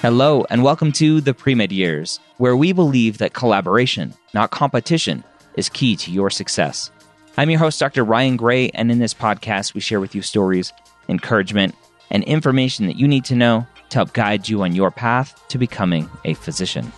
Hello, and welcome to The Pre-Med Years, where we believe that collaboration, not competition, is key to your success. I'm your host, Dr. Ryan Gray, and in this podcast, we share with you stories, encouragement, and information that you need to know to help guide you on your path to becoming a physician.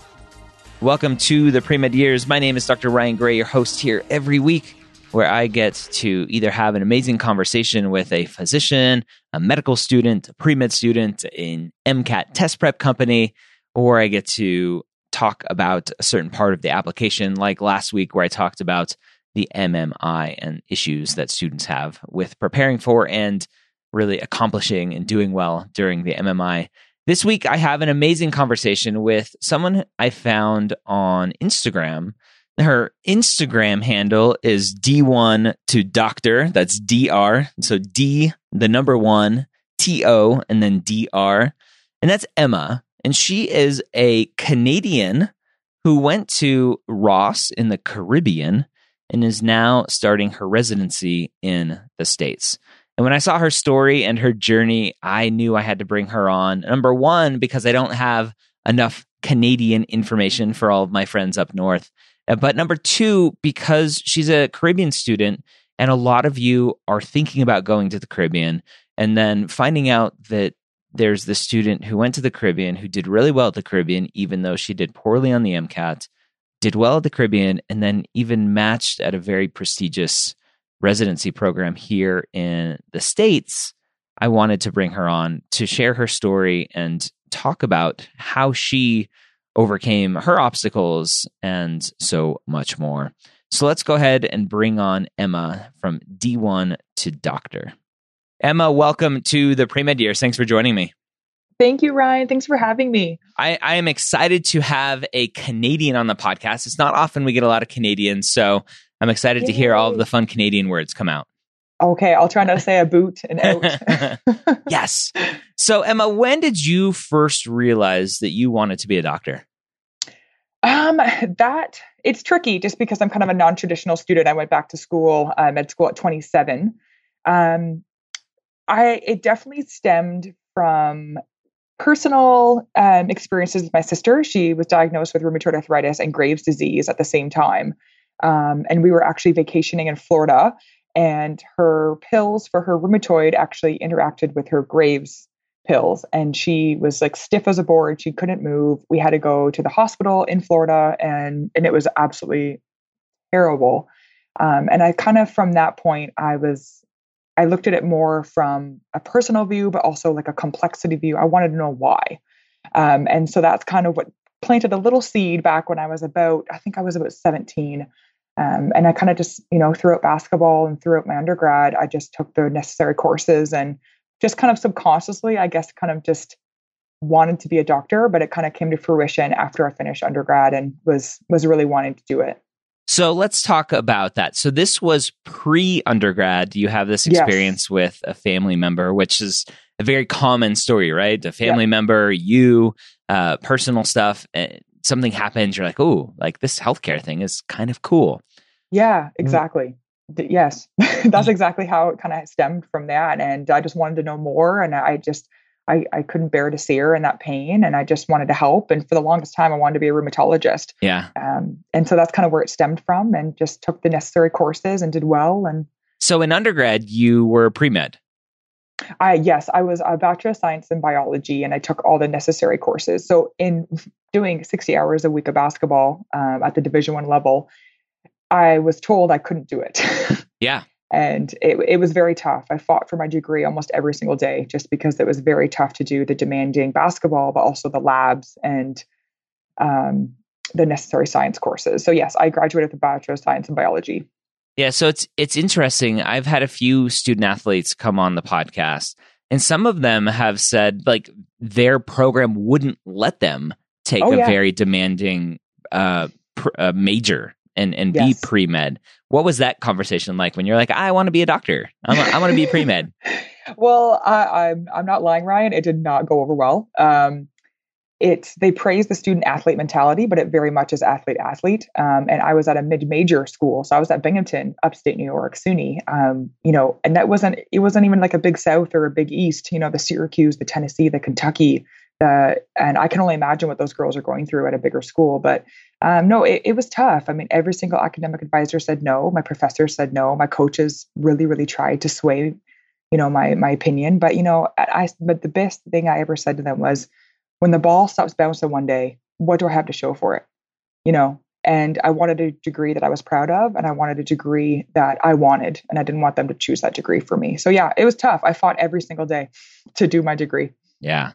Welcome to The Pre-Med Years. My name is Dr. Ryan Gray, your host here every week, where I get to either have an amazing conversation with a physician, a medical student, a pre-med student, an MCAT test prep company, or I get to talk about a certain part of the application, like last week where I talked about the MMI and issues that students have with preparing for and really accomplishing and doing well during the MMI. This week, I have an amazing conversation with someone I found on Instagram. Her Instagram handle is D1 to Doctor. That's DR. So D, the number one, TO, and then DR. And that's Emma. And she is a Canadian who went to Ross in the Caribbean and is now starting her residency in the States. And when I saw her story and her journey, I knew I had to bring her on. Number one, because I don't have enough Canadian information for all of my friends up north. But number two, because she's a Caribbean student, and a lot of you are thinking about going to the Caribbean and then finding out that there's the student who went to the Caribbean who did really well at the Caribbean, even though she did poorly on the MCAT, did well at the Caribbean, and then even matched at a very prestigious residency program here in the States. I wanted to bring her on to share her story and talk about how she overcame her obstacles, and so much more. So let's go ahead and bring on Emma from D1 to Doctor. Emma, welcome to the Pre-Med Years. Thanks for joining me. Thank you, Ryan. Thanks for having me. I am excited to have a Canadian on the podcast. It's not often we get a lot of Canadians, so I'm excited to hear all of the fun Canadian words come out. Okay, I'll try not to say a boot and out. Yes. So Emma, when did you first realize that you wanted to be a doctor? That it's tricky just because I'm kind of a non-traditional student. I went back to school, med school at 27. It definitely stemmed from personal experiences with my sister. She was diagnosed with rheumatoid arthritis and Graves' disease at the same time. And we were actually vacationing in Florida, and her pills for her rheumatoid actually interacted with her Graves pills. And she was like stiff as a board. She couldn't move. We had to go to the hospital in Florida, and it was absolutely terrible. And I kind of, from that point, I looked at it more from a personal view, but also like a complexity view. I wanted to know why. And so that's kind of what planted a little seed back when I was about 17. And I kind of just, throughout basketball and throughout my undergrad, I just took the necessary courses and just kind of subconsciously, I guess, kind of just wanted to be a doctor, but it kind of came to fruition after I finished undergrad and was really wanting to do it. So let's talk about that. So this was pre-undergrad. You have this experience Yes. with a family member, which is a very common story, right? A family Yep. member, you, personal stuff, something happens, you're like, oh, like this healthcare thing is kind of cool. Yeah, exactly. Yes. That's exactly how it kind of stemmed from that. And I just wanted to know more. And I couldn't bear to see her in that pain. And I just wanted to help. And for the longest time, I wanted to be a rheumatologist. Yeah. And so that's kind of where it stemmed from, and just took the necessary courses and did well. And so in undergrad, you were pre-med. Yes, I was a Bachelor of Science in biology, and I took all the necessary courses. So in doing 60 hours a week of basketball at the Division I level, I was told I couldn't do it. Yeah. And it was very tough. I fought for my degree almost every single day just because it was very tough to do the demanding basketball, but also the labs and the necessary science courses. So yes, I graduated with a Bachelor of Science in biology. Yeah, so it's interesting. I've had a few student athletes come on the podcast, and some of them have said like their program wouldn't let them take a very demanding major and be pre-med. What was that conversation like when you're like, I want to be a doctor. I want to be pre-med. Well, I'm not lying, Ryan. It did not go over well. They praise the student athlete mentality, but it very much is athlete. And I was at a mid-major school. So I was at Binghamton, upstate New York, SUNY, and it wasn't even like a Big South or a Big East, the Syracuse, the Tennessee, the Kentucky, and I can only imagine what those girls are going through at a bigger school, but no, it was tough. I mean, every single academic advisor said no. My professor said no. My coaches really, really tried to sway, my opinion, but but the best thing I ever said to them was, when the ball stops bouncing one day, what do I have to show for it? And I wanted a degree that I was proud of, and I wanted a degree that I wanted, and I didn't want them to choose that degree for me. So yeah, it was tough. I fought every single day to do my degree. Yeah.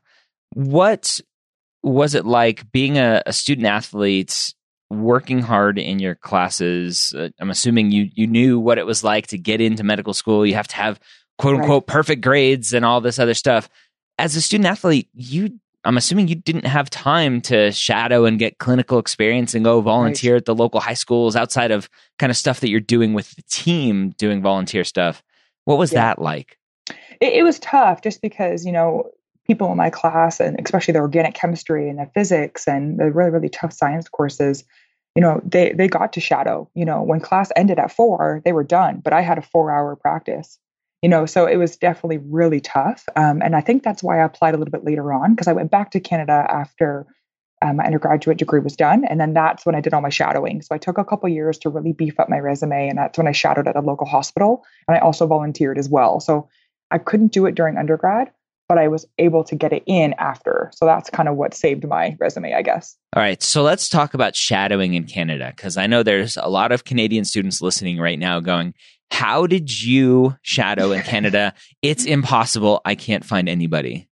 What was it like being a student athlete, working hard in your classes? I'm assuming you knew what it was like to get into medical school. You have to have quote unquote perfect grades and all this other stuff. As a student athlete, I'm assuming you didn't have time to shadow and get clinical experience and go volunteer at the local high schools outside of kind of stuff that you're doing with the team, doing volunteer stuff. What was that like? It was tough just because, people in my class, and especially the organic chemistry and the physics and the really, really tough science courses, they got to shadow. When class ended at 4, they were done, but I had a 4-hour practice. So it was definitely really tough. And I think that's why I applied a little bit later on, because I went back to Canada after my undergraduate degree was done. And then that's when I did all my shadowing. So I took a couple years to really beef up my resume. And that's when I shadowed at a local hospital. And I also volunteered as well. So I couldn't do it during undergrad, but I was able to get it in after. So that's kind of what saved my resume, I guess. All right. So let's talk about shadowing in Canada, because I know there's a lot of Canadian students listening right now going, how did you shadow in Canada? It's impossible. I can't find anybody.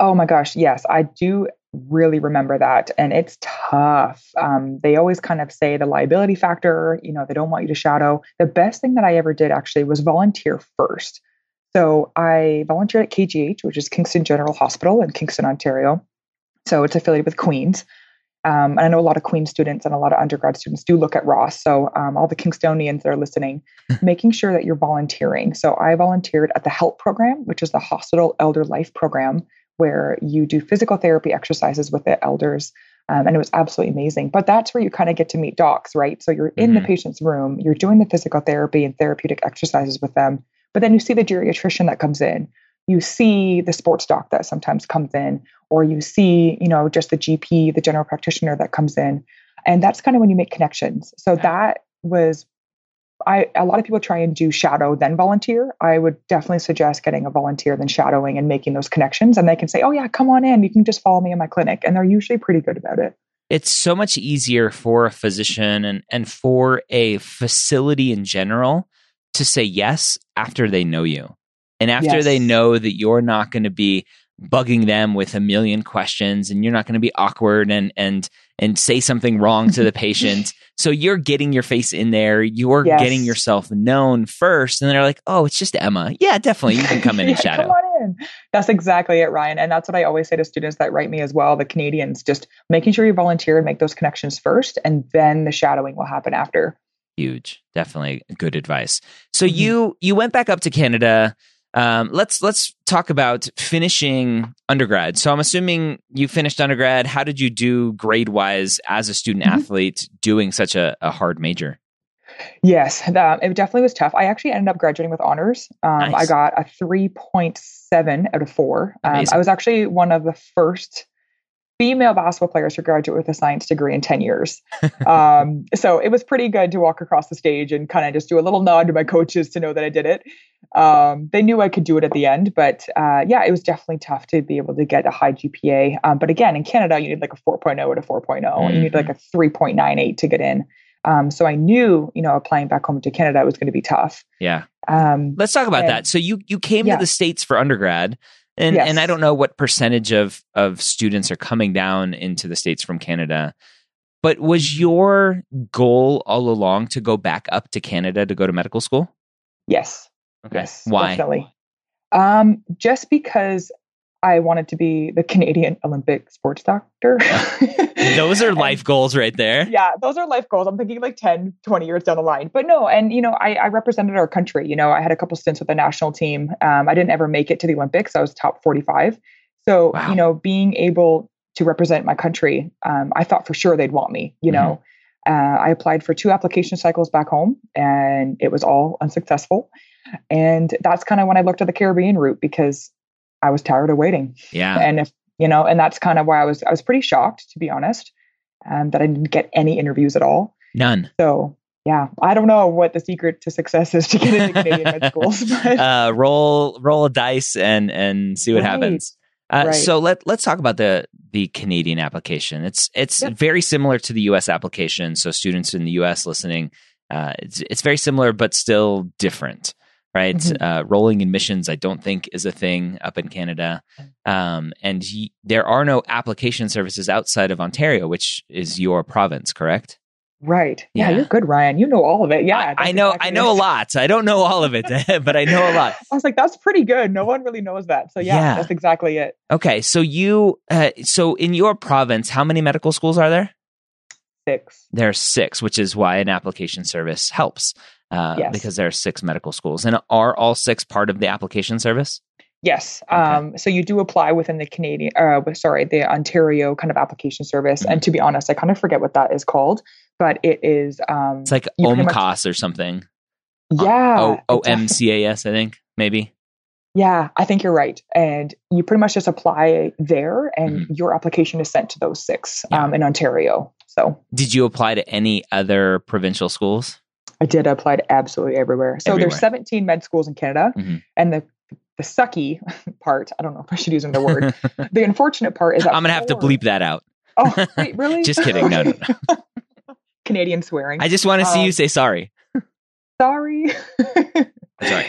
Oh my gosh. Yes, I do really remember that. And it's tough. They always kind of say the liability factor, they don't want you to shadow. The best thing that I ever did actually was volunteer first. So I volunteered at KGH, which is Kingston General Hospital in Kingston, Ontario. So it's affiliated with Queen's. And I know a lot of Queen's students and a lot of undergrad students do look at Ross. So all the Kingstonians that are listening, making sure that you're volunteering. So I volunteered at the HELP program, which is the Hospital Elder Life program, where you do physical therapy exercises with the elders. And it was absolutely amazing. But that's where you kind of get to meet docs, right? So you're in the patient's room, you're doing the physical therapy and therapeutic exercises with them. But then you see the geriatrician that comes in, you see the sports doc that sometimes comes in, or you see, just the GP, the general practitioner that comes in. And that's kind of when you make connections. So that was, a lot of people try and do shadow, then volunteer. I would definitely suggest getting a volunteer, then shadowing and making those connections. And they can say, oh yeah, come on in. You can just follow me in my clinic. And they're usually pretty good about it. It's so much easier for a physician and for a facility in general to say yes after they know you. And after they know that you're not going to be bugging them with a million questions, and you're not going to be awkward and say something wrong to the patient. So you're getting your face in there. You're getting yourself known first. And they're like, oh, it's just Emma. Yeah, definitely. You can come in and shadow. Come on in. That's exactly it, Ryan. And that's what I always say to students that write me as well, the Canadians, just making sure you volunteer and make those connections first. And then the shadowing will happen after. Huge. Definitely good advice. So you went back up to Canada. Let's talk about finishing undergrad. So I'm assuming you finished undergrad. How did you do grade-wise as a student athlete doing such a hard major? Yes, it definitely was tough. I actually ended up graduating with honors. Nice. I got a 3.7 out of 4. I was actually one of the first female basketball players to graduate with a science degree in 10 years. So it was pretty good to walk across the stage and kind of just do a little nod to my coaches to know that I did it. They knew I could do it at the end, but yeah, it was definitely tough to be able to get a high GPA. But again, in Canada, you need like a 4.0 out of 4.0, and you need like a 3.98 to get in. So I knew, you know, applying back home to Canada was going to be tough. Yeah. Let's talk about that. So you came to the States for undergrad, and and I don't know what percentage of students are coming down into the States from Canada. But was your goal all along to go back up to Canada to go to medical school? Yes. Okay. Yes, why? Definitely. Just because I wanted to be the Canadian Olympic sports doctor. Those are life goals right there. Yeah, those are life goals. I'm thinking like 10, 20 years down the line. But no, and you know, I represented our country. You know, I had a couple stints with the national team. I didn't ever make it to the Olympics. I was top 45. So, you know, being able to represent my country, I thought for sure they'd want me, you know. I applied for 2 application cycles back home, and it was all unsuccessful. And that's kind of when I looked at the Caribbean route, because I was tired of waiting. Yeah. And if, you know, and that's kind of why I was pretty shocked, to be honest, that I didn't get any interviews at all. None. So yeah, I don't know what the secret to success is to get into Canadian med schools. But roll a dice and see what happens. Right. So let's talk about the Canadian application. It's very similar to the U.S. application. So students in the U.S. listening, it's very similar, but still different. Right. Mm-hmm. Rolling admissions, I don't think, is a thing up in Canada. And there are no application services outside of Ontario, which is your province, correct? Right. Yeah, you're good, Ryan. You know all of it. Yeah. I know a lot. I don't know all of it, but I know a lot. I was like, that's pretty good. No one really knows that. So yeah. That's exactly it. Okay. So so in your province, how many medical schools are there? 6. There are 6, which is why an application service helps. Yes. Because there are 6 medical schools. And are all 6 part of the application service? Yes. Okay. So you do apply within the the Ontario kind of application service. Mm-hmm. And to be honest, I kind of forget what that is called, but it is... it's like OMCAS or something. Yeah. OMCAS, I think, maybe. Yeah, I think you're right. And you pretty much just apply there, and your application is sent to those 6 in Ontario. So, did you apply to any other provincial schools? I did apply to absolutely everywhere. So there's 17 med schools in Canada, and the sucky part, I don't know if I should use another word. The unfortunate part is that I'm going to have to bleep that out. Oh, wait, really? Just kidding. No. Canadian swearing. I just want to see you say sorry. Sorry. Sorry.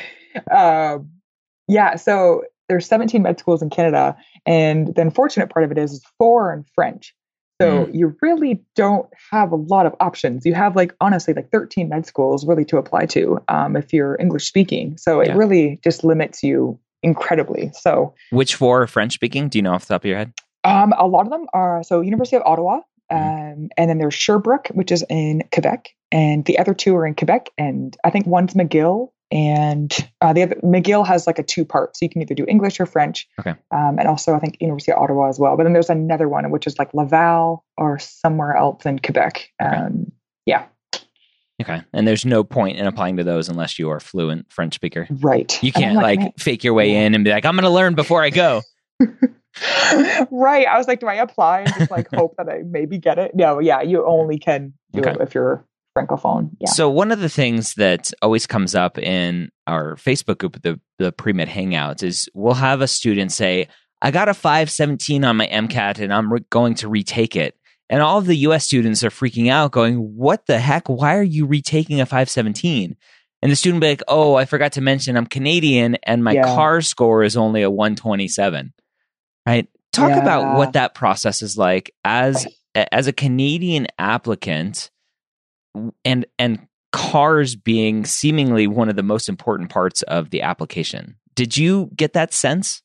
Yeah. So there's 17 med schools in Canada, and the unfortunate part of it is 4 in French. So you really don't have a lot of options. You have honestly 13 med schools really to apply to if you're English speaking. So it really just limits you incredibly. So which 4 are French speaking? Do you know off the top of your head? A lot of them are, so University of Ottawa, and then there's Sherbrooke, which is in Quebec. And the other 2 are in Quebec. And I think one's McGill. And the other, McGill has a 2-part, so you can either do English or French. Okay. And also I think University of Ottawa as well. But then there's another one, which is Laval or somewhere else in Quebec. Yeah. Okay. And there's no point in applying to those unless you are a fluent French speaker. Right. You can't fake your way in and be like, I'm going to learn before I go. Right. I was like, do I apply and just hope that I maybe get it? No. Yeah. You only can do it if you're Francophone. Yeah. So one of the things that always comes up in our Facebook group, the Pre-Med Hangouts, is we'll have a student say, I got a 517 on my MCAT and I'm going to retake it. And all of the U.S. students are freaking out going, what the heck? Why are you retaking a 517? And the student will be like, oh, I forgot to mention I'm Canadian and my CARS score is only a 127. Right? Talk about what that process is like as a Canadian applicant, and CARS being seemingly one of the most important parts of the application. Did you get that sense?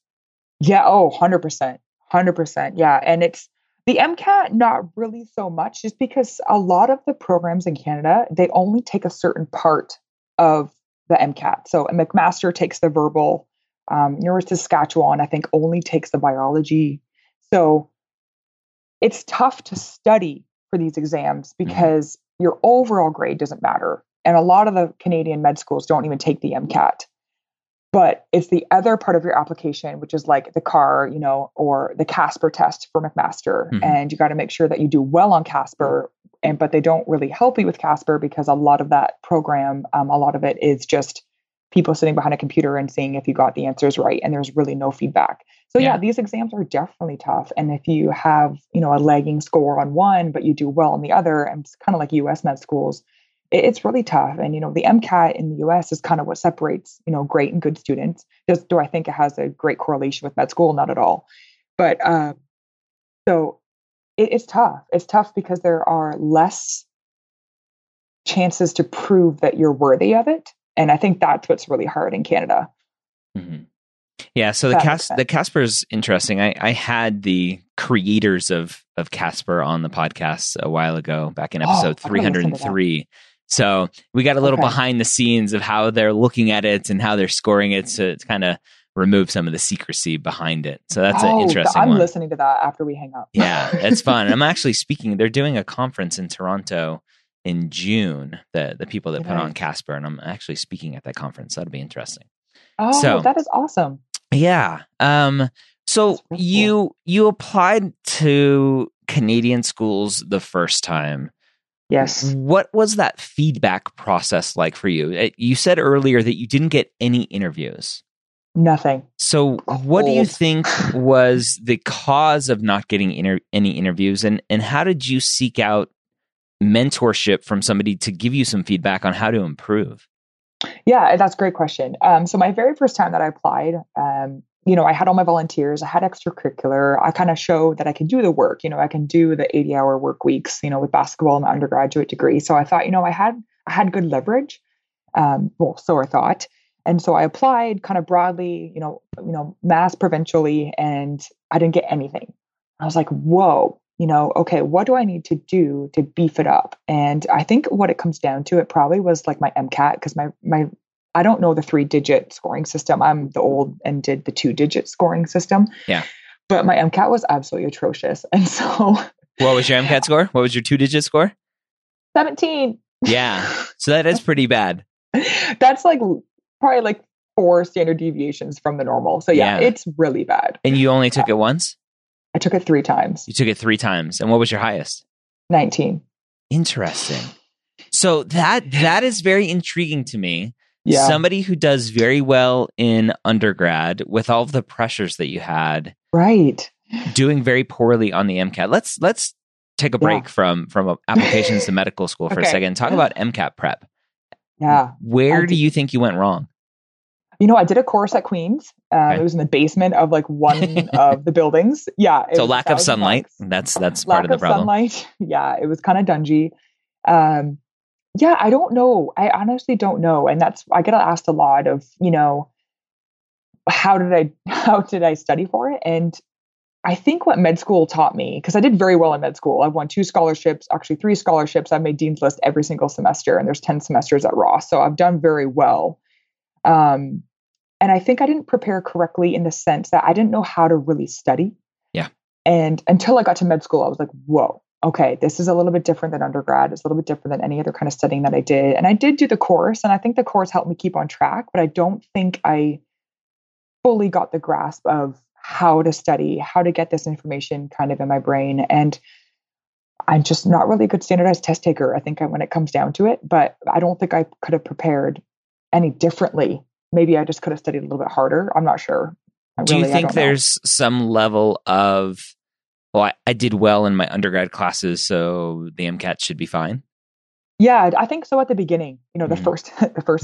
Yeah. Oh, 100%. 100%. Yeah. And it's the MCAT, not really so much, just because a lot of the programs in Canada, they only take a certain part of the MCAT. So McMaster takes the verbal, University of Saskatchewan, I think, only takes the biology. So it's tough to study for these exams because your overall grade doesn't matter. And a lot of the Canadian med schools don't even take the MCAT. But it's the other part of your application, which is the CAR, you know, or the CASPer test for McMaster. Mm-hmm. And you got to make sure that you do well on CASPer. But they don't really help you with CASPer because a lot of that program, a lot of it is just people sitting behind a computer and seeing if you got the answers right, and there's really no feedback. So yeah, these exams are definitely tough. And if you have, you know, a lagging score on one, but you do well on the other, and it's kind of like US med schools, it's really tough. And, you know, the MCAT in the US is kind of what separates, you know, great and good students. Just, do I think it has a great correlation with med school? Not at all. But so it's tough. It's tough because there are less chances to prove that you're worthy of it. And I think that's what's really hard in Canada. Mm-hmm. Yeah. So the CASPer is interesting. I had the creators of CASPer on the podcast a while ago, back in episode 303. So we got a little behind the scenes of how they're looking at it and how they're scoring it to kind of remove some of the secrecy behind it. So that's an interesting one. I'm listening to that after we hang up. Yeah, it's fun. And I'm actually speaking, they're doing a conference in Toronto in June, the people that put on CASPer, and I'm actually speaking at that conference. That'll be interesting. Oh, so, that is awesome. Yeah. So really you applied to Canadian schools the first time. Yes. What was that feedback process like for you? You said earlier that you didn't get any interviews. Nothing. So what do you think was the cause of not getting any interviews? And how did you seek out mentorship from somebody to give you some feedback on how to improve? Yeah, that's a great question. So my very first time that I applied, you know, I had all my volunteers, I had extracurricular, I kind of showed that I could do the work, you know, I can do the 80-hour work weeks, you know, with basketball and my undergraduate degree. So I thought, you know, I had good leverage. Well, so I thought. And so I applied kind of broadly, you know, mass provincially, and I didn't get anything. I was like, whoa. You know, okay, what do I need to do to beef it up? And I think what it comes down to, it probably was like my MCAT, because my I don't know the 3-digit scoring system. I'm the old and did the 2-digit scoring system. Yeah. But my MCAT was absolutely atrocious. And so what was your MCAT score? What was your 2-digit score? 17. Yeah. So that is pretty bad. That's like probably like 4 standard deviations from the normal. So yeah, it's really bad. And you only took it once? I took it 3 times. You took it 3 times. And what was your highest? 19. Interesting. So that is very intriguing to me. Yeah. Somebody who does very well in undergrad with all of the pressures that you had. Right. Doing very poorly on the MCAT. Let's take a break from applications to medical school for a second. Talk about MCAT prep. Yeah. Where do you think you went wrong? You know, I did a course at Queen's. It was in the basement of like one of the buildings. Yeah. So lack of sunlight. That's part of the problem. Lack of sunlight. Yeah. It was kind of dungy. Yeah. I don't know. I honestly don't know. And I get asked a lot of, you know, how did I study for it? And I think what med school taught me, because I did very well in med school. I've won 2 scholarships, actually 3 scholarships. I've made Dean's List every single semester, and there's 10 semesters at Ross. So I've done very well. And I think I didn't prepare correctly in the sense that I didn't know how to really study. Yeah. And until I got to med school, I was like, whoa, okay, this is a little bit different than undergrad. It's a little bit different than any other kind of studying that I did. And I did do the course, and I think the course helped me keep on track, but I don't think I fully got the grasp of how to study, how to get this information kind of in my brain. And I'm just not really a good standardized test taker, I think, when it comes down to it, but I don't think I could have prepared any differently. Maybe I just could have studied a little bit harder. I'm not sure. Do you think there's some level of, well, I did well in my undergrad classes, so the MCAT should be fine? Yeah, I think so at the beginning, you know, the first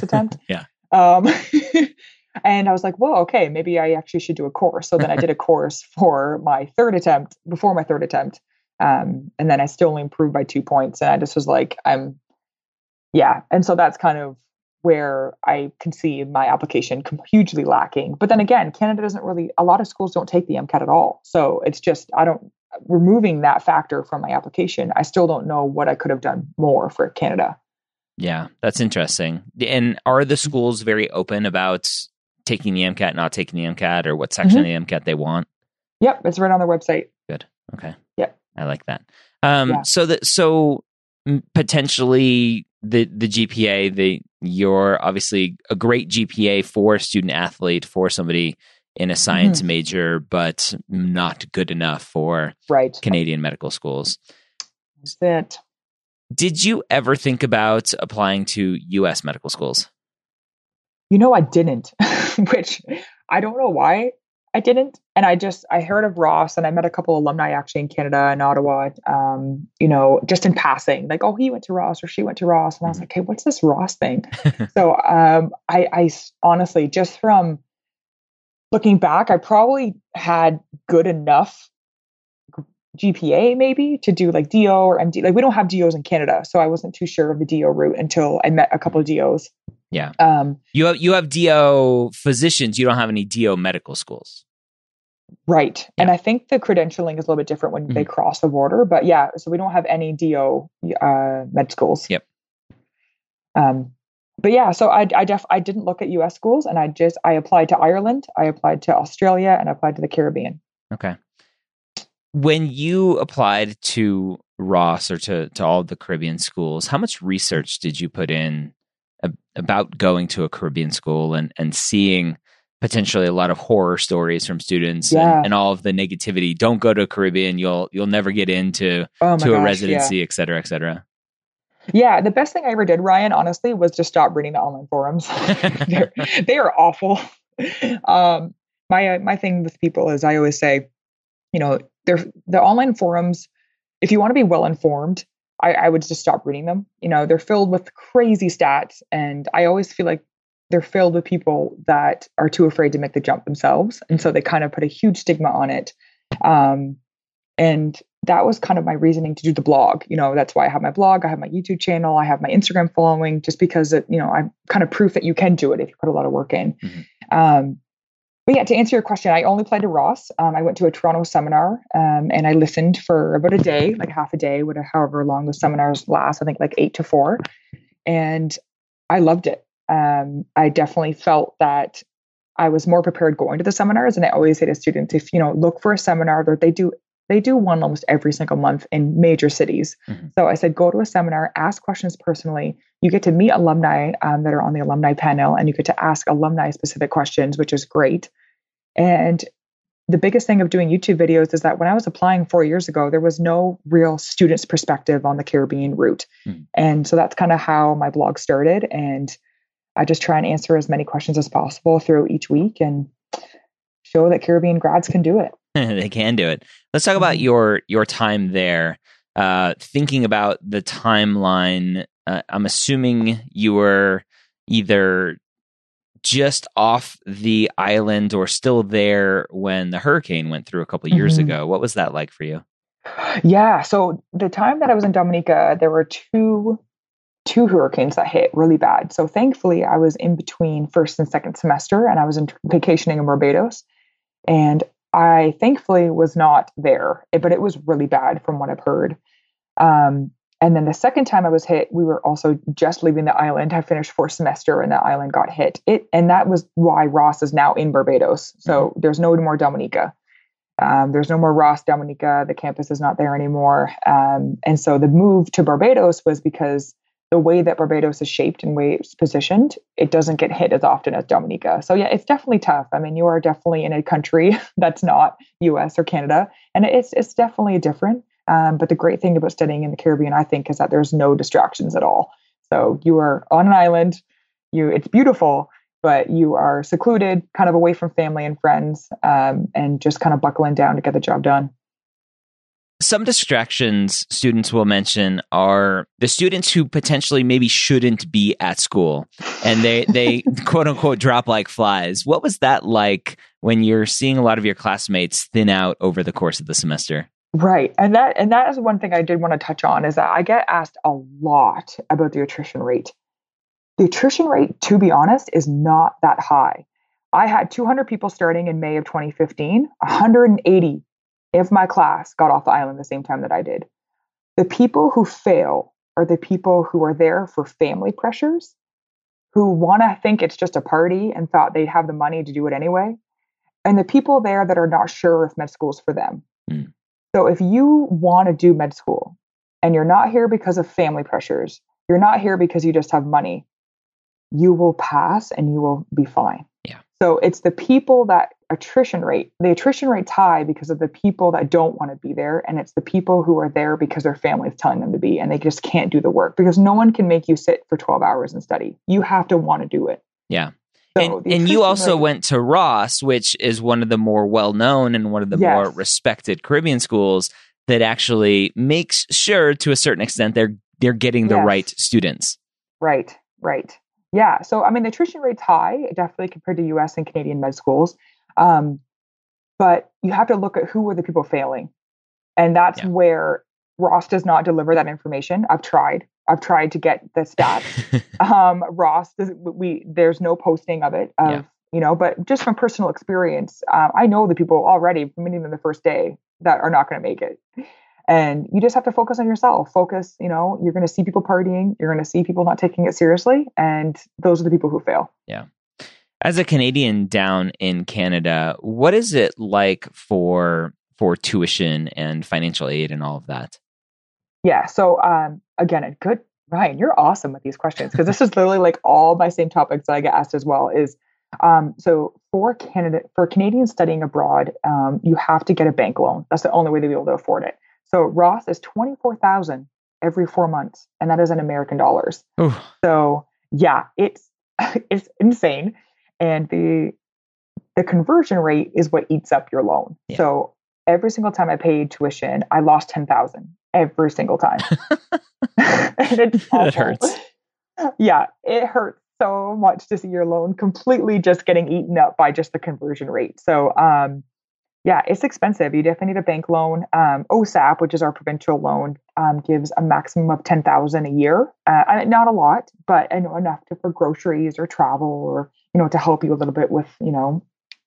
attempt. Yeah. And I was like, well, okay, maybe I actually should do a course. So then I did a course for my third attempt, before my third attempt. And then I still only improved by 2 points. And I just was like, And so that's kind of where I can see my application hugely lacking. But then again, Canada doesn't really, a lot of schools don't take the MCAT at all. So it's just, removing that factor from my application, I still don't know what I could have done more for Canada. Yeah, that's interesting. And are the schools very open about taking the MCAT, not taking the MCAT, or what section of the MCAT they want? Yep, it's right on their website. Good. Okay. Yep. I like that. So potentially the GPA, you're obviously a great GPA for a student athlete, for somebody in a science major, but not good enough for Canadian medical schools. That's it. Did you ever think about applying to U.S. medical schools? I didn't, which I don't know why I didn't. And I heard of Ross, and I met a couple alumni actually in Canada and Ottawa, just in passing, like, oh, he went to Ross or she went to Ross. And I was like, hey, what's this Ross thing? So I honestly, just from looking back, I probably had good enough GPA maybe to do like DO or MD. Like we don't have DOs in Canada. So I wasn't too sure of the DO route until I met a couple of DOs. Yeah. You have DO physicians. You don't have any DO medical schools. Right. Yeah. And I think the credentialing is a little bit different when they cross the border, but yeah, so we don't have any DO med schools. Yep. But yeah, so I didn't look at US schools, and I applied to Ireland, I applied to Australia, and I applied to the Caribbean. Okay. When you applied to Ross or to all the Caribbean schools, how much research did you put in about going to a Caribbean school and seeing potentially a lot of horror stories from students and all of the negativity? Don't go to a Caribbean, you'll never get into a residency, et cetera, et cetera. Yeah, the best thing I ever did, Ryan, honestly, was to stop reading the online forums. They are awful. My thing with people is I always say, the online forums, if you want to be well-informed, I would just stop reading them. They're filled with crazy stats, and I always feel like they're filled with people that are too afraid to make the jump themselves. And so they kind of put a huge stigma on it. And that was kind of my reasoning to do the blog. That's why I have my blog, I have my YouTube channel, I have my Instagram following, just because I'm kind of proof that you can do it if you put a lot of work in. Mm-hmm. But yeah, to answer your question, I only applied to Ross. I went to a Toronto seminar and I listened for about a day, like half a day, whatever, however long the seminars last, I think like 8 to 4. And I loved it. I definitely felt that I was more prepared going to the seminars. And I always say to students, if look for a seminar that they do one almost every single month in major cities. Mm-hmm. So I said, go to a seminar, ask questions personally. You get to meet alumni that are on the alumni panel, and you get to ask alumni specific questions, which is great. And the biggest thing of doing YouTube videos is that when I was applying 4 years ago, there was no real student's perspective on the Caribbean route. Mm-hmm. And so that's kind of how my blog started. And I just try and answer as many questions as possible through each week and show that Caribbean grads can do it. They can do it. Let's talk about your time there. Thinking about the timeline, I'm assuming you were either just off the island or still there when the hurricane went through a couple of years ago. What was that like for you? Yeah. So the time that I was in Dominica, there were two hurricanes that hit really bad. So thankfully, I was in between first and second semester, and I was vacationing in Barbados, and I thankfully was not there, but it was really bad from what I've heard. And then the second time I was hit, we were also just leaving the island. I finished fourth semester and the island got hit. And that was why Ross is now in Barbados. So there's no more Dominica. There's no more Ross Dominica. The campus is not there anymore. And so the move to Barbados was because the way that Barbados is shaped and way it's positioned, it doesn't get hit as often as Dominica. So yeah, it's definitely tough. I mean, you are definitely in a country that's not US or Canada, and it's definitely different. But the great thing about studying in the Caribbean, I think, is that there's no distractions at all. So you are on an island, it's beautiful, but you are secluded, kind of away from family and friends, and just kind of buckling down to get the job done. Some distractions students will mention are the students who potentially maybe shouldn't be at school, and they quote unquote drop like flies. What was that like when you're seeing a lot of your classmates thin out over the course of the semester? Right. And that is one thing I did want to touch on, is that I get asked a lot about the attrition rate. The attrition rate, to be honest, is not that high. I had 200 people starting in May of 2015, 180 if my class got off the island the same time that I did. The people who fail are the people who are there for family pressures, who want to think it's just a party and thought they'd have the money to do it anyway, and the people there that are not sure if med school's for them. Mm. So if you want to do med school and you're not here because of family pressures, you're not here because you just have money, you will pass and you will be fine. Yeah. So it's the people that the attrition rate's high because of the people that don't want to be there. And it's the people who are there because their family's telling them to be, and they just can't do the work, because no one can make you sit for 12 hours and study. You have to want to do it. Yeah. And you also went to Ross, which is one of the more well-known and one of the more respected Caribbean schools that actually makes sure, to a certain extent, they're getting the right students. Right. Yeah. So, I mean, the attrition rate's high, definitely compared to U.S. and Canadian med schools. But you have to look at who were the people failing. And that's where Ross does not deliver that information. I've tried to get the stats. Ross, there's no posting of it, you know, but just from personal experience, I know the people already, many of them the first day, that are not going to make it. And you just have to focus on yourself. Focus, you know, you're going to see people partying. You're going to see people not taking it seriously. And those are the people who fail. Yeah. As a Canadian down in Canada, what is it like for tuition and financial aid and all of that? Yeah. So, again, good, Ryan, you're awesome with these questions, because this is literally like all my same topics that I get asked as well is, so for Canadians studying abroad, you have to get a bank loan. That's the only way to be able to afford it. So Ross is $24,000 every 4 months, and that is in American dollars. Oof. So yeah, it's insane. And the conversion rate is what eats up your loan. Yeah. So every single time I paid tuition, I lost $10,000 every single time. It hurts. Yeah, it hurts so much to see your loan completely just getting eaten up by just the conversion rate. So, yeah, it's expensive. You definitely need a bank loan. OSAP, which is our provincial loan, gives a maximum of $10,000 a year. Not a lot, but I know enough for groceries or travel, or, you know, to help you a little bit with, you know,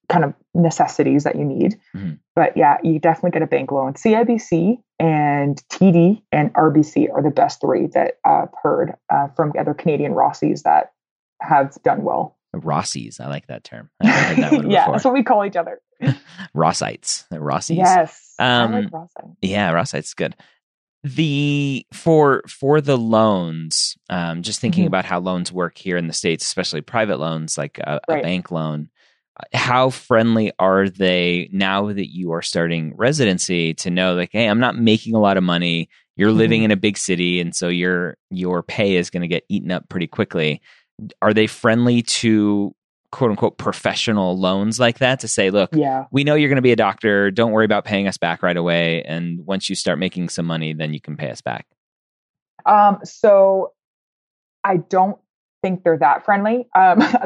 kind of necessities that you need. Mm-hmm. But yeah, you definitely get a bank loan. CIBC and TD and RBC are the best three that I've heard from other Canadian Rossies that have done well. Rossies. I like that term. I haven't heard that one before. That's what we call each other. Rossites. Rossies. Yes. I like Rossites. Yeah, Rossites is good. For the loans, just thinking about how loans work here in the States, especially private loans, like a bank loan, how friendly are they now that you are starting residency to know, like, hey, I'm not making a lot of money. You're living in a big city, and so your pay is going to get eaten up pretty quickly. Are they friendly to quote unquote professional loans like that, to say, look, we know you're going to be a doctor. Don't worry about paying us back right away. And once you start making some money, then you can pay us back. So I don't think they're that friendly.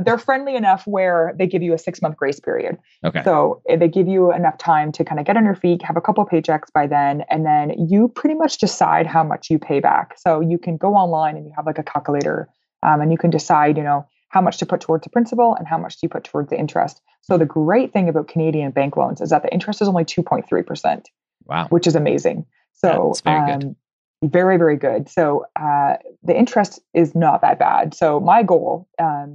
They're friendly enough where they give you a 6-month grace period. Okay. So they give you enough time to kind of get on your feet, have a couple of paychecks by then, and then you pretty much decide how much you pay back. So you can go online and you have like a calculator, and you can decide, you know, how much to put towards the principal and how much do you put towards the interest. So the great thing about Canadian bank loans is that the interest is only 2.3%. Wow. Which is amazing. So that's very good. Very, very good. So the interest is not that bad. So my goal,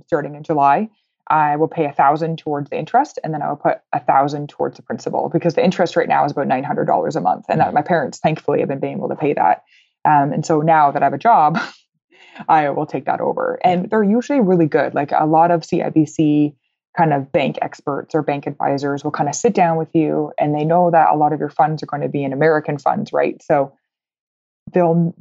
starting in July, I will pay $1,000 towards the interest, and then I will put $1,000 towards the principal, because the interest right now is about $900 a month. And my parents, thankfully, have been able to pay that. And so now that I have a job, I will take that over. And they're usually really good. Like a lot of CIBC kind of bank experts or bank advisors will kind of sit down with you, and they know that a lot of your funds are going to be in American funds, right? So they'll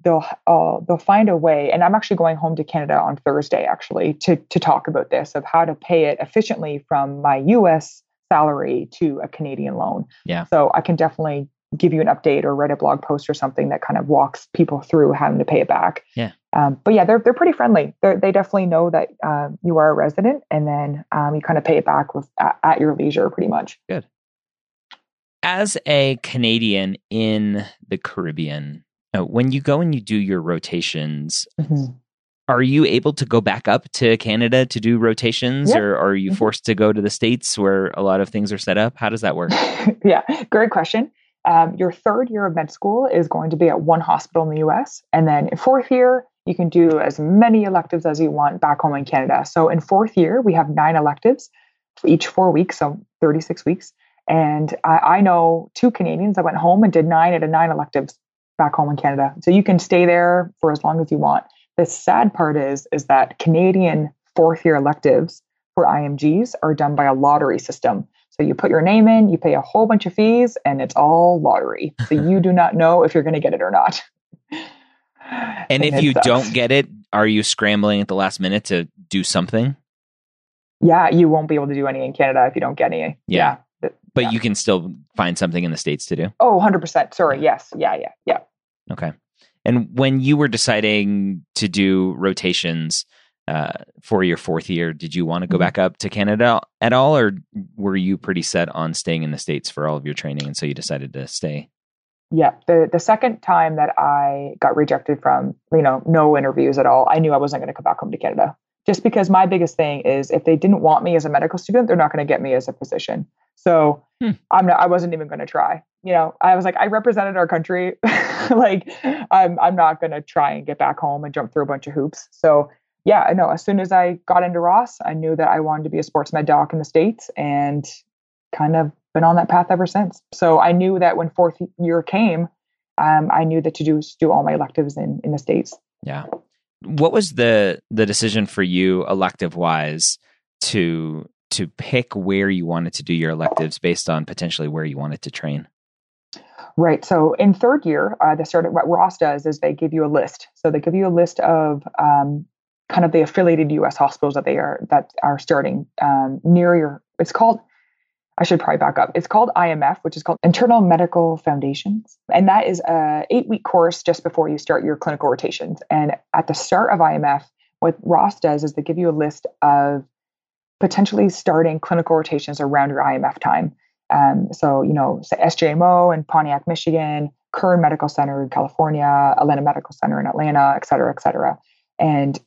find a way. And I'm actually going home to Canada on Thursday, actually, to talk about this, of how to pay it efficiently from my U.S. salary to a Canadian loan. Yeah. So I can definitely give you an update or write a blog post or something that kind of walks people through having to pay it back. Yeah. But yeah, they're pretty friendly. They definitely know that you are a resident, and then you kind of pay it back at your leisure, pretty much. Good. As a Canadian in the Caribbean, when you go and you do your rotations, are you able to go back up to Canada to do rotations, or are you forced to go to the States where a lot of things are set up? How does that work? Yeah, great question. Your third year of med school is going to be at one hospital in the U.S. And then in fourth year, you can do as many electives as you want back home in Canada. So in fourth year, we have 9 electives for each 4 weeks, so 36 weeks. And I know 2 Canadians that went home and did 9 out of 9 electives back home in Canada. So you can stay there for as long as you want. The sad part is that Canadian fourth year electives for IMGs are done by a lottery system. So you put your name in, you pay a whole bunch of fees, and it's all lottery. So you do not know if you're going to get it or not. And if you don't get it, are you scrambling at the last minute to do something? Yeah, you won't be able to do any in Canada if you don't get any. Yeah. But you can still find something in the States to do? Oh, 100%. Sorry. Yes. Yeah. Okay. And when you were deciding to do rotations for your fourth year, did you want to go back up to Canada at all? Or were you pretty set on staying in the States for all of your training? And so you decided to stay? Yeah. The second time that I got rejected from, no interviews at all, I knew I wasn't going to come back home to Canada. Just because my biggest thing is if they didn't want me as a medical student, they're not going to get me as a physician. So I wasn't even going to try. I was like, I represented our country. I'm not going to try and get back home and jump through a bunch of hoops. So yeah, I know. As soon as I got into Ross, I knew that I wanted to be a sports med doc in the States, and kind of been on that path ever since. So I knew that when fourth year came, I knew that to do all my electives in the States. Yeah. What was the decision for you elective wise to pick where you wanted to do your electives based on potentially where you wanted to train? Right. So in third year, what Ross does is they give you a list. So they give you a list of kind of the affiliated U.S. hospitals that are starting near your. It's called. I should probably back up. It's called IMF, which is called Internal Medical Foundations. And that is a 8-week course just before you start your clinical rotations. And at the start of IMF, what Ross does is they give you a list of potentially starting clinical rotations around your IMF time. So SJMO in Pontiac, Michigan, Kern Medical Center in California, Atlanta Medical Center in Atlanta, et cetera, et cetera. And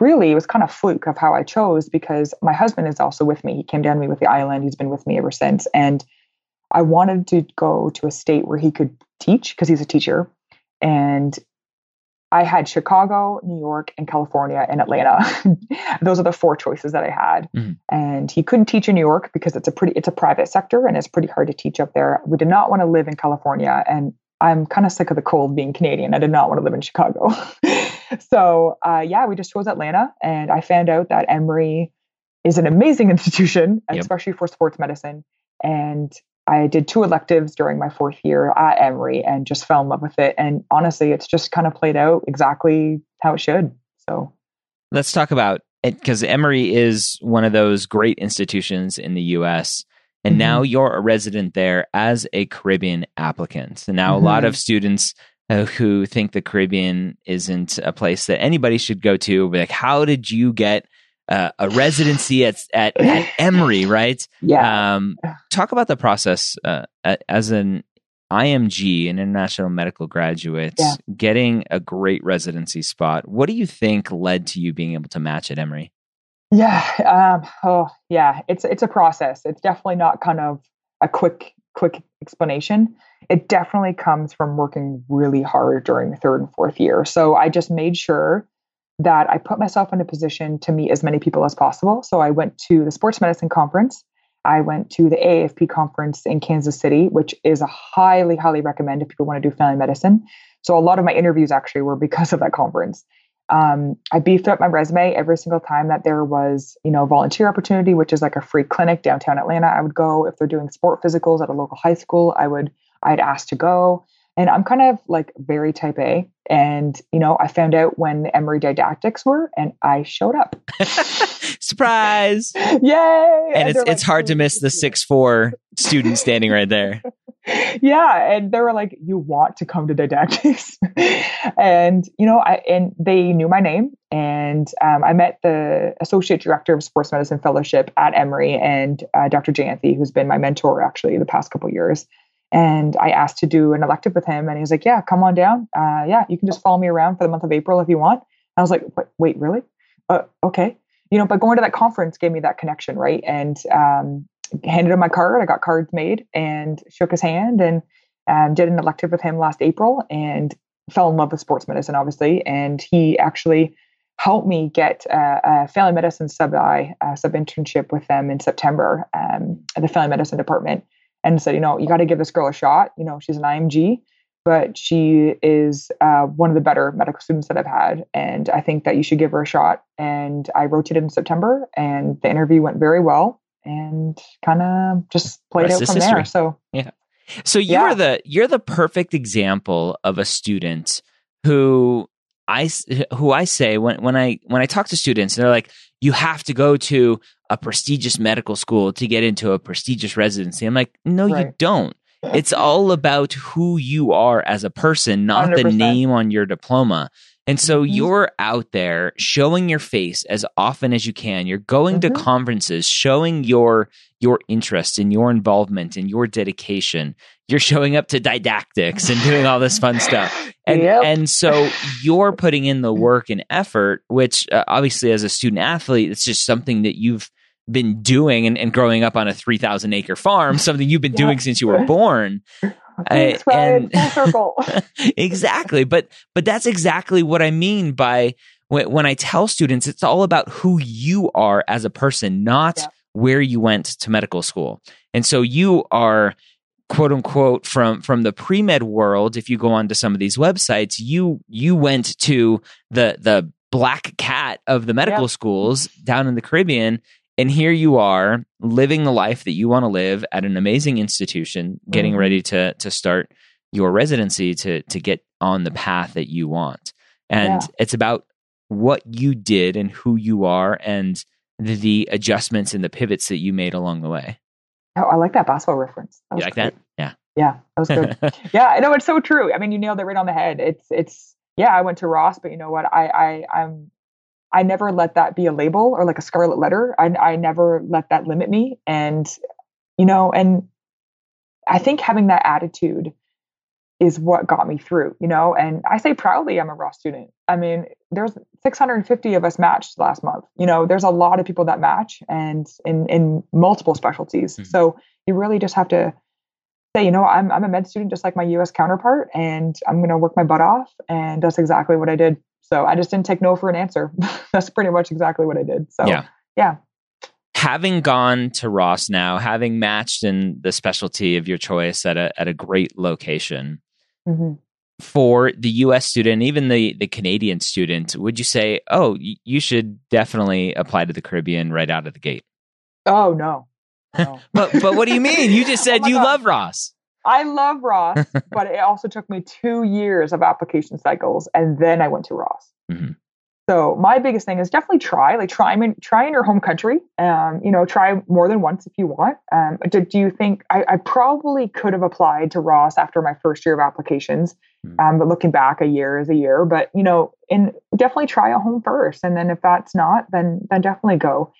really, it was kind of fluke of how I chose because my husband is also with me. He came down to me with the island. He's been with me ever since. And I wanted to go to a state where he could teach because he's a teacher. And I had Chicago, New York, and California, and Atlanta. Those are the four choices that I had. Mm-hmm. And he couldn't teach in New York because it's a private sector and it's pretty hard to teach up there. We did not want to live in California. And I'm kind of sick of the cold being Canadian. I did not want to live in Chicago. So, we just chose Atlanta, and I found out that Emory is an amazing institution, especially for sports medicine. And I did 2 electives during my fourth year at Emory and just fell in love with it. And honestly, it's just kind of played out exactly how it should. So let's talk about it, because Emory is one of those great institutions in the U.S. And now you're a resident there as a Caribbean applicant. And now a lot of students who think the Caribbean isn't a place that anybody should go to. Like, how did you get a residency at Emory, right? Yeah. Talk about the process as an IMG, an international medical graduate, getting a great residency spot. What do you think led to you being able to match at Emory? Yeah. It's a process. It's definitely not kind of a quick explanation. It definitely comes from working really hard during the third and fourth year. So I just made sure that I put myself in a position to meet as many people as possible. So I went to the sports medicine conference. I went to the AAFP conference in Kansas City, which is a highly, highly recommend if people want to do family medicine. So a lot of my interviews actually were because of that conference. I beefed up my resume every single time that there was, volunteer opportunity, which is like a free clinic downtown Atlanta. I would go. If they're doing sport physicals at a local high school, I'd ask to go. And I'm kind of like very type A. And, I found out when the Emory didactics were, and I showed up. Surprise. Yay. And it's hard to miss the 6'4" student standing right there. Yeah. And they were like, you want to come to didactics? And, and they knew my name. And I met the associate director of sports medicine fellowship at Emory and Dr. Janthe, who's been my mentor actually the past couple of years. And I asked to do an elective with him. And he was like, yeah, come on down. You can just follow me around for the month of April if you want. And I was like, wait, really? Okay. But going to that conference gave me that connection, right? And handed him my card. I got cards made and shook his hand and did an elective with him last April and fell in love with sports medicine, obviously. And he actually helped me get a family medicine sub internship with them in September at the family medicine department. And said, you got to give this girl a shot. She's an IMG, but she is one of the better medical students that I've had. And I think that you should give her a shot. And I rotated in September and the interview went very well and kind of just played out from there. So, yeah. So you're the perfect example of a student who I say when I talk to students, and they're like, you have to go to a prestigious medical school to get into a prestigious residency. I'm like, no, right. You don't. It's all about who you are as a person, not 100%. The name on your diploma. And so you're out there showing your face as often as you can. You're going to conferences, showing your interest and your involvement and your dedication. You're showing up to didactics and doing all this fun stuff. And, and so you're putting in the work and effort, which obviously as a student athlete, it's just something that you've been doing and growing up on a 3,000 acre farm, something you've been doing since you were born. Exactly. But that's exactly what I mean by when I tell students, it's all about who you are as a person, not where you went to medical school. And so you are, quote unquote, from the pre-med world. If you go onto some of these websites, you went to the black cat of the medical schools down in the Caribbean. And here you are living the life that you want to live at an amazing institution, getting ready to start your residency to get on the path that you want. And it's about what you did and who you are and the adjustments and the pivots that you made along the way. Oh, I like that basketball reference. You like that? Yeah. Yeah, that was good. I know, it's so true. I mean, you nailed it right on the head. It's I went to Ross, but you know what? I never let that be a label or like a scarlet letter. I never let that limit me. And, you know, and I think having that attitude is what got me through, you know, and I say proudly, I'm a Ross student. I mean, there's 650 of us matched last month. You know, there's a lot of people that match and in multiple specialties. Mm-hmm. So you really just have to say, you know, I'm a med student, just like my US counterpart, and I'm going to work my butt off. And that's exactly what I did. So I just didn't take no for an answer. That's pretty much exactly what I did. So yeah. Having gone to Ross now, having matched in the specialty of your choice at a great location, for the US student, even the Canadian student, would you say, oh, you should definitely apply to the Caribbean right out of the gate? Oh, no. But what do you mean? You just said you love Ross. I love Ross, but it also took me 2 years of application cycles, and then I went to Ross. Mm-hmm. So my biggest thing is definitely try in your home country. You know, try more than once if you want. Do you think I probably could have applied to Ross after my first year of applications? But looking back, a year is a year. But you know, and definitely try a home first, and then if that's not, then definitely go.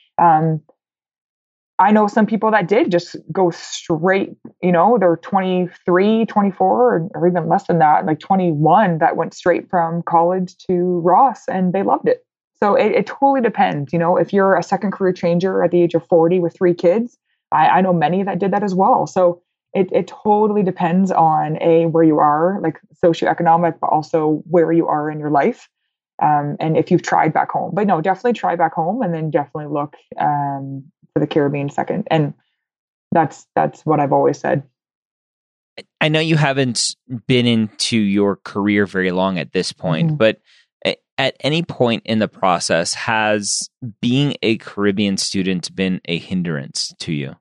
I know some people that did just go straight, you know, they're 23, 24, or even less than that, like 21 that went straight from college to Ross and they loved it. So it totally depends. You know, if you're a second career changer at the age of 40 with 3 kids, I know many that did that as well. So it totally depends on where you are, like socioeconomic, but also where you are in your life. And if you've tried back home, but no, definitely try back home and then definitely look, for the Caribbean second. And that's what I've always said. I know you haven't been into your career very long at this point, but at any point in the process, has being a Caribbean student been a hindrance to you?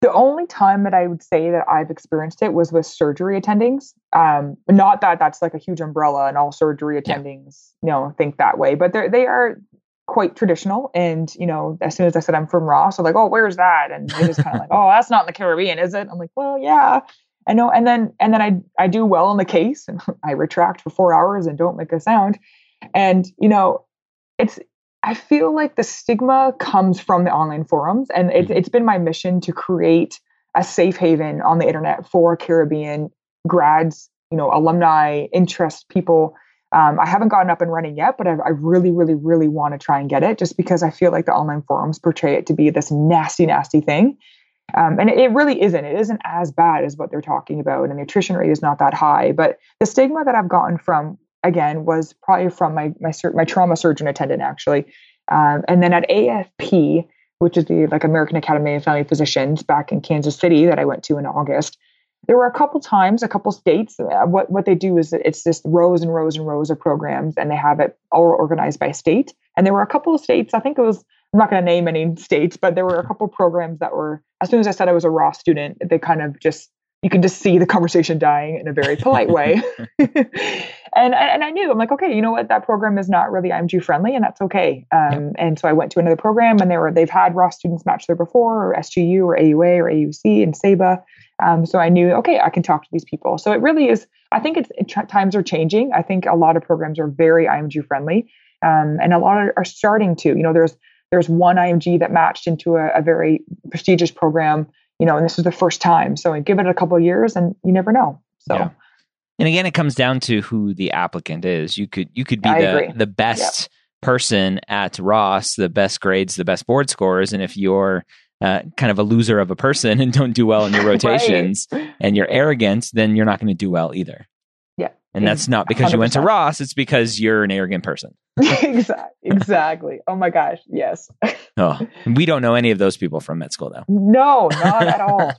The only time that I would say that I've experienced it was with surgery attendings. Not that that's like a huge umbrella and all surgery attendings, you know, think that way, but they are quite traditional. And, you know, as soon as I said I'm from Ross, they're like, oh, where's that? And they're just kind of like, oh, that's not in the Caribbean, is it? I'm like, well, yeah, I know. And then I do well on the case and I retract for 4 hours and don't make a sound. And, you know, I feel like the stigma comes from the online forums, and it's been my mission to create a safe haven on the internet for Caribbean grads, you know, alumni, interest people. I haven't gotten up and running yet, but I really, really, really want to try and get it just because I feel like the online forums portray it to be this nasty, nasty thing. And it really isn't. It isn't as bad as what they're talking about. And the attrition rate is not that high. But the stigma that I've gotten from, again, was probably from my trauma surgeon attendant, actually. And then at AFP, which is the like American Academy of Family Physicians back in Kansas City that I went to in August, there were a couple states. What they do is it's just rows and rows and rows of programs, and they have it all organized by state. And there were a couple of states, I think it was, I'm not going to name any states, but there were a couple programs that were, as soon as I said I was a Ross student, they kind of just you can just see the conversation dying in a very polite way. And I knew, I'm like, okay, you know what? That program is not really IMG friendly, and that's okay. And so I went to another program, and they've had Ross students match there before, or SGU or AUA or AUC and SEBA. So I knew, okay, I can talk to these people. So it really is, I think times are changing. I think a lot of programs are very IMG friendly. And a lot are starting to, you know, there's one IMG that matched into a very prestigious program, you know, and this is the first time. So give it a couple of years and you never know. So, yeah. And again, it comes down to who the applicant is. You could be the best person at Ross, the best grades, the best board scores. And if you're kind of a loser of a person and don't do well in your rotations and you're arrogant, then you're not going to do well either. And that's not because 100%. You went to Ross, it's because you're an arrogant person. Exactly. Oh my gosh. Yes. Oh, we don't know any of those people from med school though. No, not at all.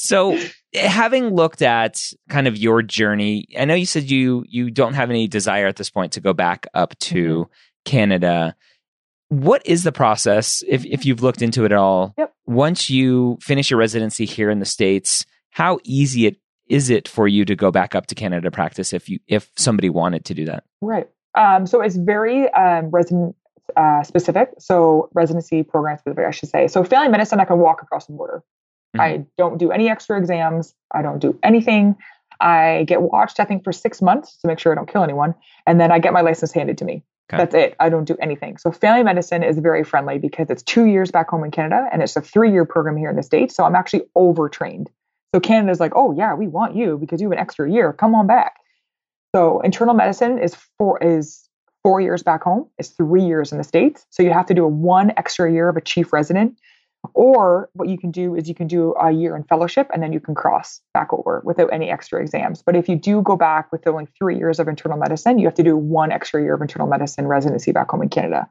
So having looked at kind of your journey, I know you said you don't have any desire at this point to go back up to Canada. What is the process, if you've looked into it at all, once you finish your residency here in the States, how easy is it for you to go back up to Canada to practice if somebody wanted to do that? Right. So it's very resident specific. So residency program specific, I should say. So family medicine, I can walk across the border. Mm-hmm. I don't do any extra exams. I don't do anything. I get watched, I think, for 6 months to make sure I don't kill anyone. And then I get my license handed to me. Okay. That's it. I don't do anything. So family medicine is very friendly because it's 2 years back home in Canada and it's a 3-year program here in the States. So I'm actually overtrained. So Canada's like, oh yeah, we want you because you have an extra year. Come on back. So internal medicine is 4 years back home. It's 3 years in the States. So you have to do one extra year of a chief resident, or what you can do is you can do a year in fellowship and then you can cross back over without any extra exams. But if you do go back with only 3 years of internal medicine, you have to do one extra year of internal medicine residency back home in Canada.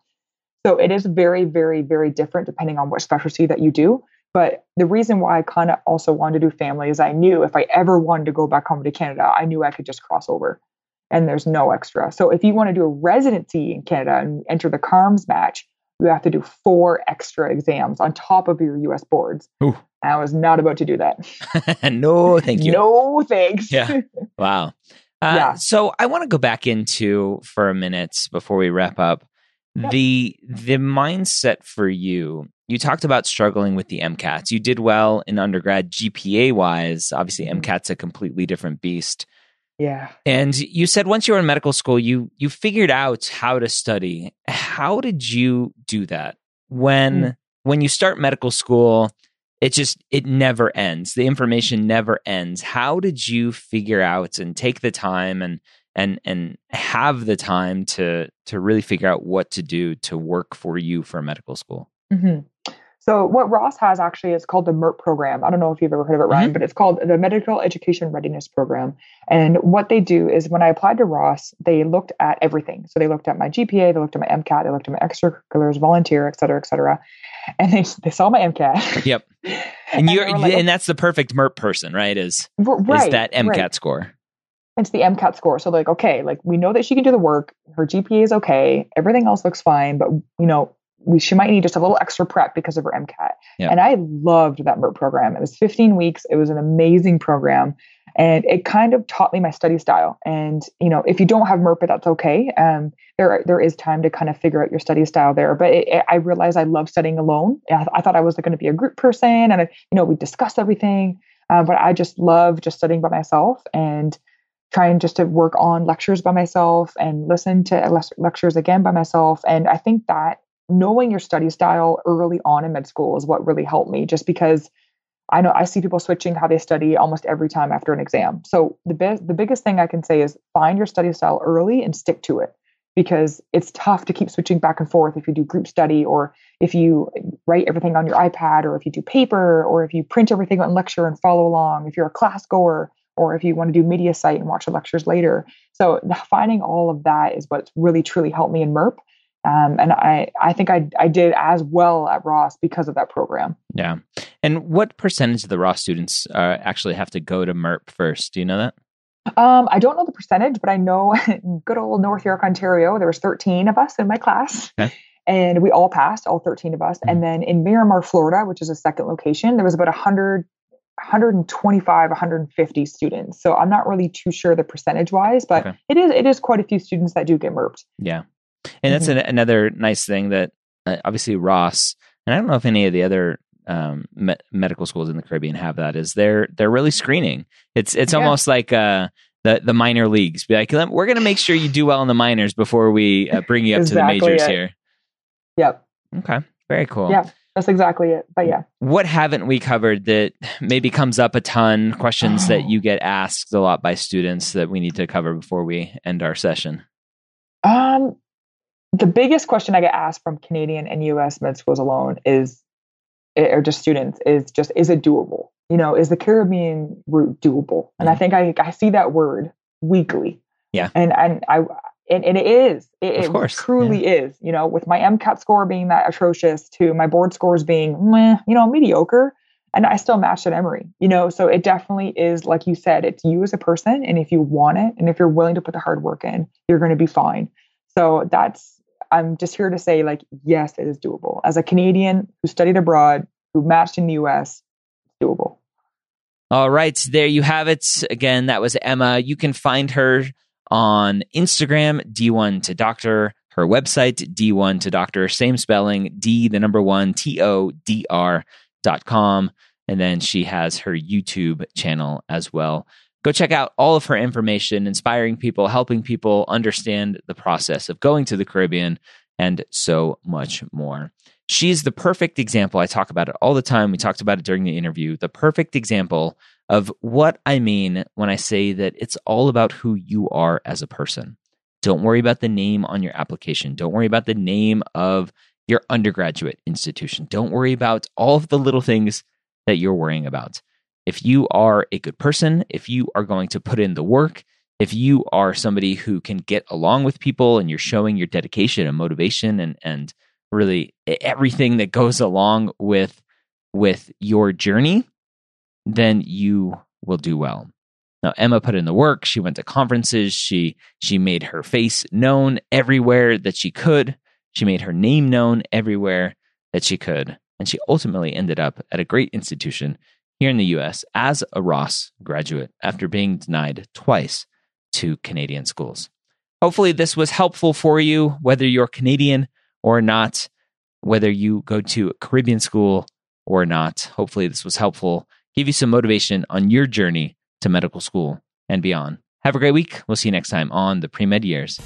So it is very, very, very different depending on what specialty that you do. But the reason why I kind of also wanted to do family is I knew if I ever wanted to go back home to Canada, I knew I could just cross over and there's no extra. So if you want to do a residency in Canada and enter the CARMS match, you have to do 4 extra exams on top of your U.S. boards. Ooh. I was not about to do that. No, thank you. No, thanks. Yeah. Wow. So I want to go back into for a minute before we wrap up. The mindset for you, you talked about struggling with the MCATs. You did well in undergrad GPA-wise. Obviously, MCAT's a completely different beast. Yeah. And you said once you were in medical school, you figured out how to study. How did you do that? When you start medical school, it never ends. The information never ends. How did you figure out and take the time and have the time to really figure out what to do to work for you for medical school? Mm-hmm. So what Ross has actually is called the MERT program. I don't know if you've ever heard of it, Ryan, but it's called the Medical Education Readiness Program. And what they do is when I applied to Ross, they looked at everything. So they looked at my GPA, they looked at my MCAT, they looked at my extracurriculars, volunteer, et cetera, and they saw my MCAT. Yep. And you're like, and that's the perfect MERT person, right? Is that MCAT score? It's the MCAT score. So like, okay, like we know that she can do the work. Her GPA is okay. Everything else looks fine, but you know, she might need just a little extra prep because of her MCAT. Yep. And I loved that MERT program. It was 15 weeks. It was an amazing program. And it kind of taught me my study style. And, you know, if you don't have MERT, but that's okay. There is time to kind of figure out your study style there. But I realized I love studying alone. I thought I was going to be a group person and, you know, we discussed everything. But I just love just studying by myself and trying just to work on lectures by myself and listen to lectures again by myself. And I think that knowing your study style early on in med school is what really helped me, just because I know I see people switching how they study almost every time after an exam. So the biggest thing I can say is find your study style early and stick to it, because it's tough to keep switching back and forth if you do group study or if you write everything on your iPad or if you do paper or if you print everything on lecture and follow along, if you're a class goer or if you want to do media site and watch the lectures later. So finding all of that is what's really, truly helped me in MERP. And I think I did as well at Ross because of that program. Yeah. And what percentage of the Ross students actually have to go to MERP first? Do you know that? I don't know the percentage, but I know in good old North York, Ontario, there was 13 of us in my class. Okay. And we all passed, all 13 of us. Mm-hmm. And then in Miramar, Florida, which is a second location, there was about 100 125, 150 students. So I'm not really too sure the percentage wise, but okay. it is quite a few students that do get MERPed. Yeah. And that's another nice thing that obviously Ross, and I don't know if any of the other medical schools in the Caribbean have that, is they're really screening. It's almost like the minor leagues. Be like, we're going to make sure you do well in the minors before we bring you up exactly to the majors here. Yep. Okay. Very cool. Yeah. That's exactly it. But yeah. What haven't we covered that maybe comes up a ton, questions that you get asked a lot by students that we need to cover before we end our session? The biggest question I get asked from Canadian and US med schools alone is it doable? You know, is the Caribbean route doable? And I think I see that word weekly. Yeah. And it is, it truly is, you know, with my MCAT score being that atrocious to my board scores being, mediocre, and I still matched at Emory, so it definitely is, like you said, it's you as a person. And if you want it, and if you're willing to put the hard work in, you're going to be fine. So I'm just here to say, like, yes, it is doable. As a Canadian who studied abroad, who matched in the US, it's doable. All right. There you have it. Again, that was Emma. You can find her on Instagram, D1 to Doctor, her website, D1 to Doctor, same spelling, D1TODR.com. And then she has her YouTube channel as well. Go check out all of her information, inspiring people, helping people understand the process of going to the Caribbean, and so much more. She's the perfect example. I talk about it all the time. We talked about it during the interview. The perfect example of what I mean when I say that it's all about who you are as a person. Don't worry about the name on your application. Don't worry about the name of your undergraduate institution. Don't worry about all of the little things that you're worrying about. If you are a good person, if you are going to put in the work, if you are somebody who can get along with people and you're showing your dedication and motivation and really everything that goes along with your journey, then you will do well. Now, Emma put in the work. She went to conferences. She made her face known everywhere that she could. She made her name known everywhere that she could. And she ultimately ended up at a great institution here in the U.S. as a Ross graduate after being denied twice to Canadian schools. Hopefully this was helpful for you, whether you're Canadian or not, whether you go to a Caribbean school or not. Hopefully this was helpful. Give you some motivation on your journey to medical school and beyond. Have a great week. We'll see you next time on The Pre-Med Years.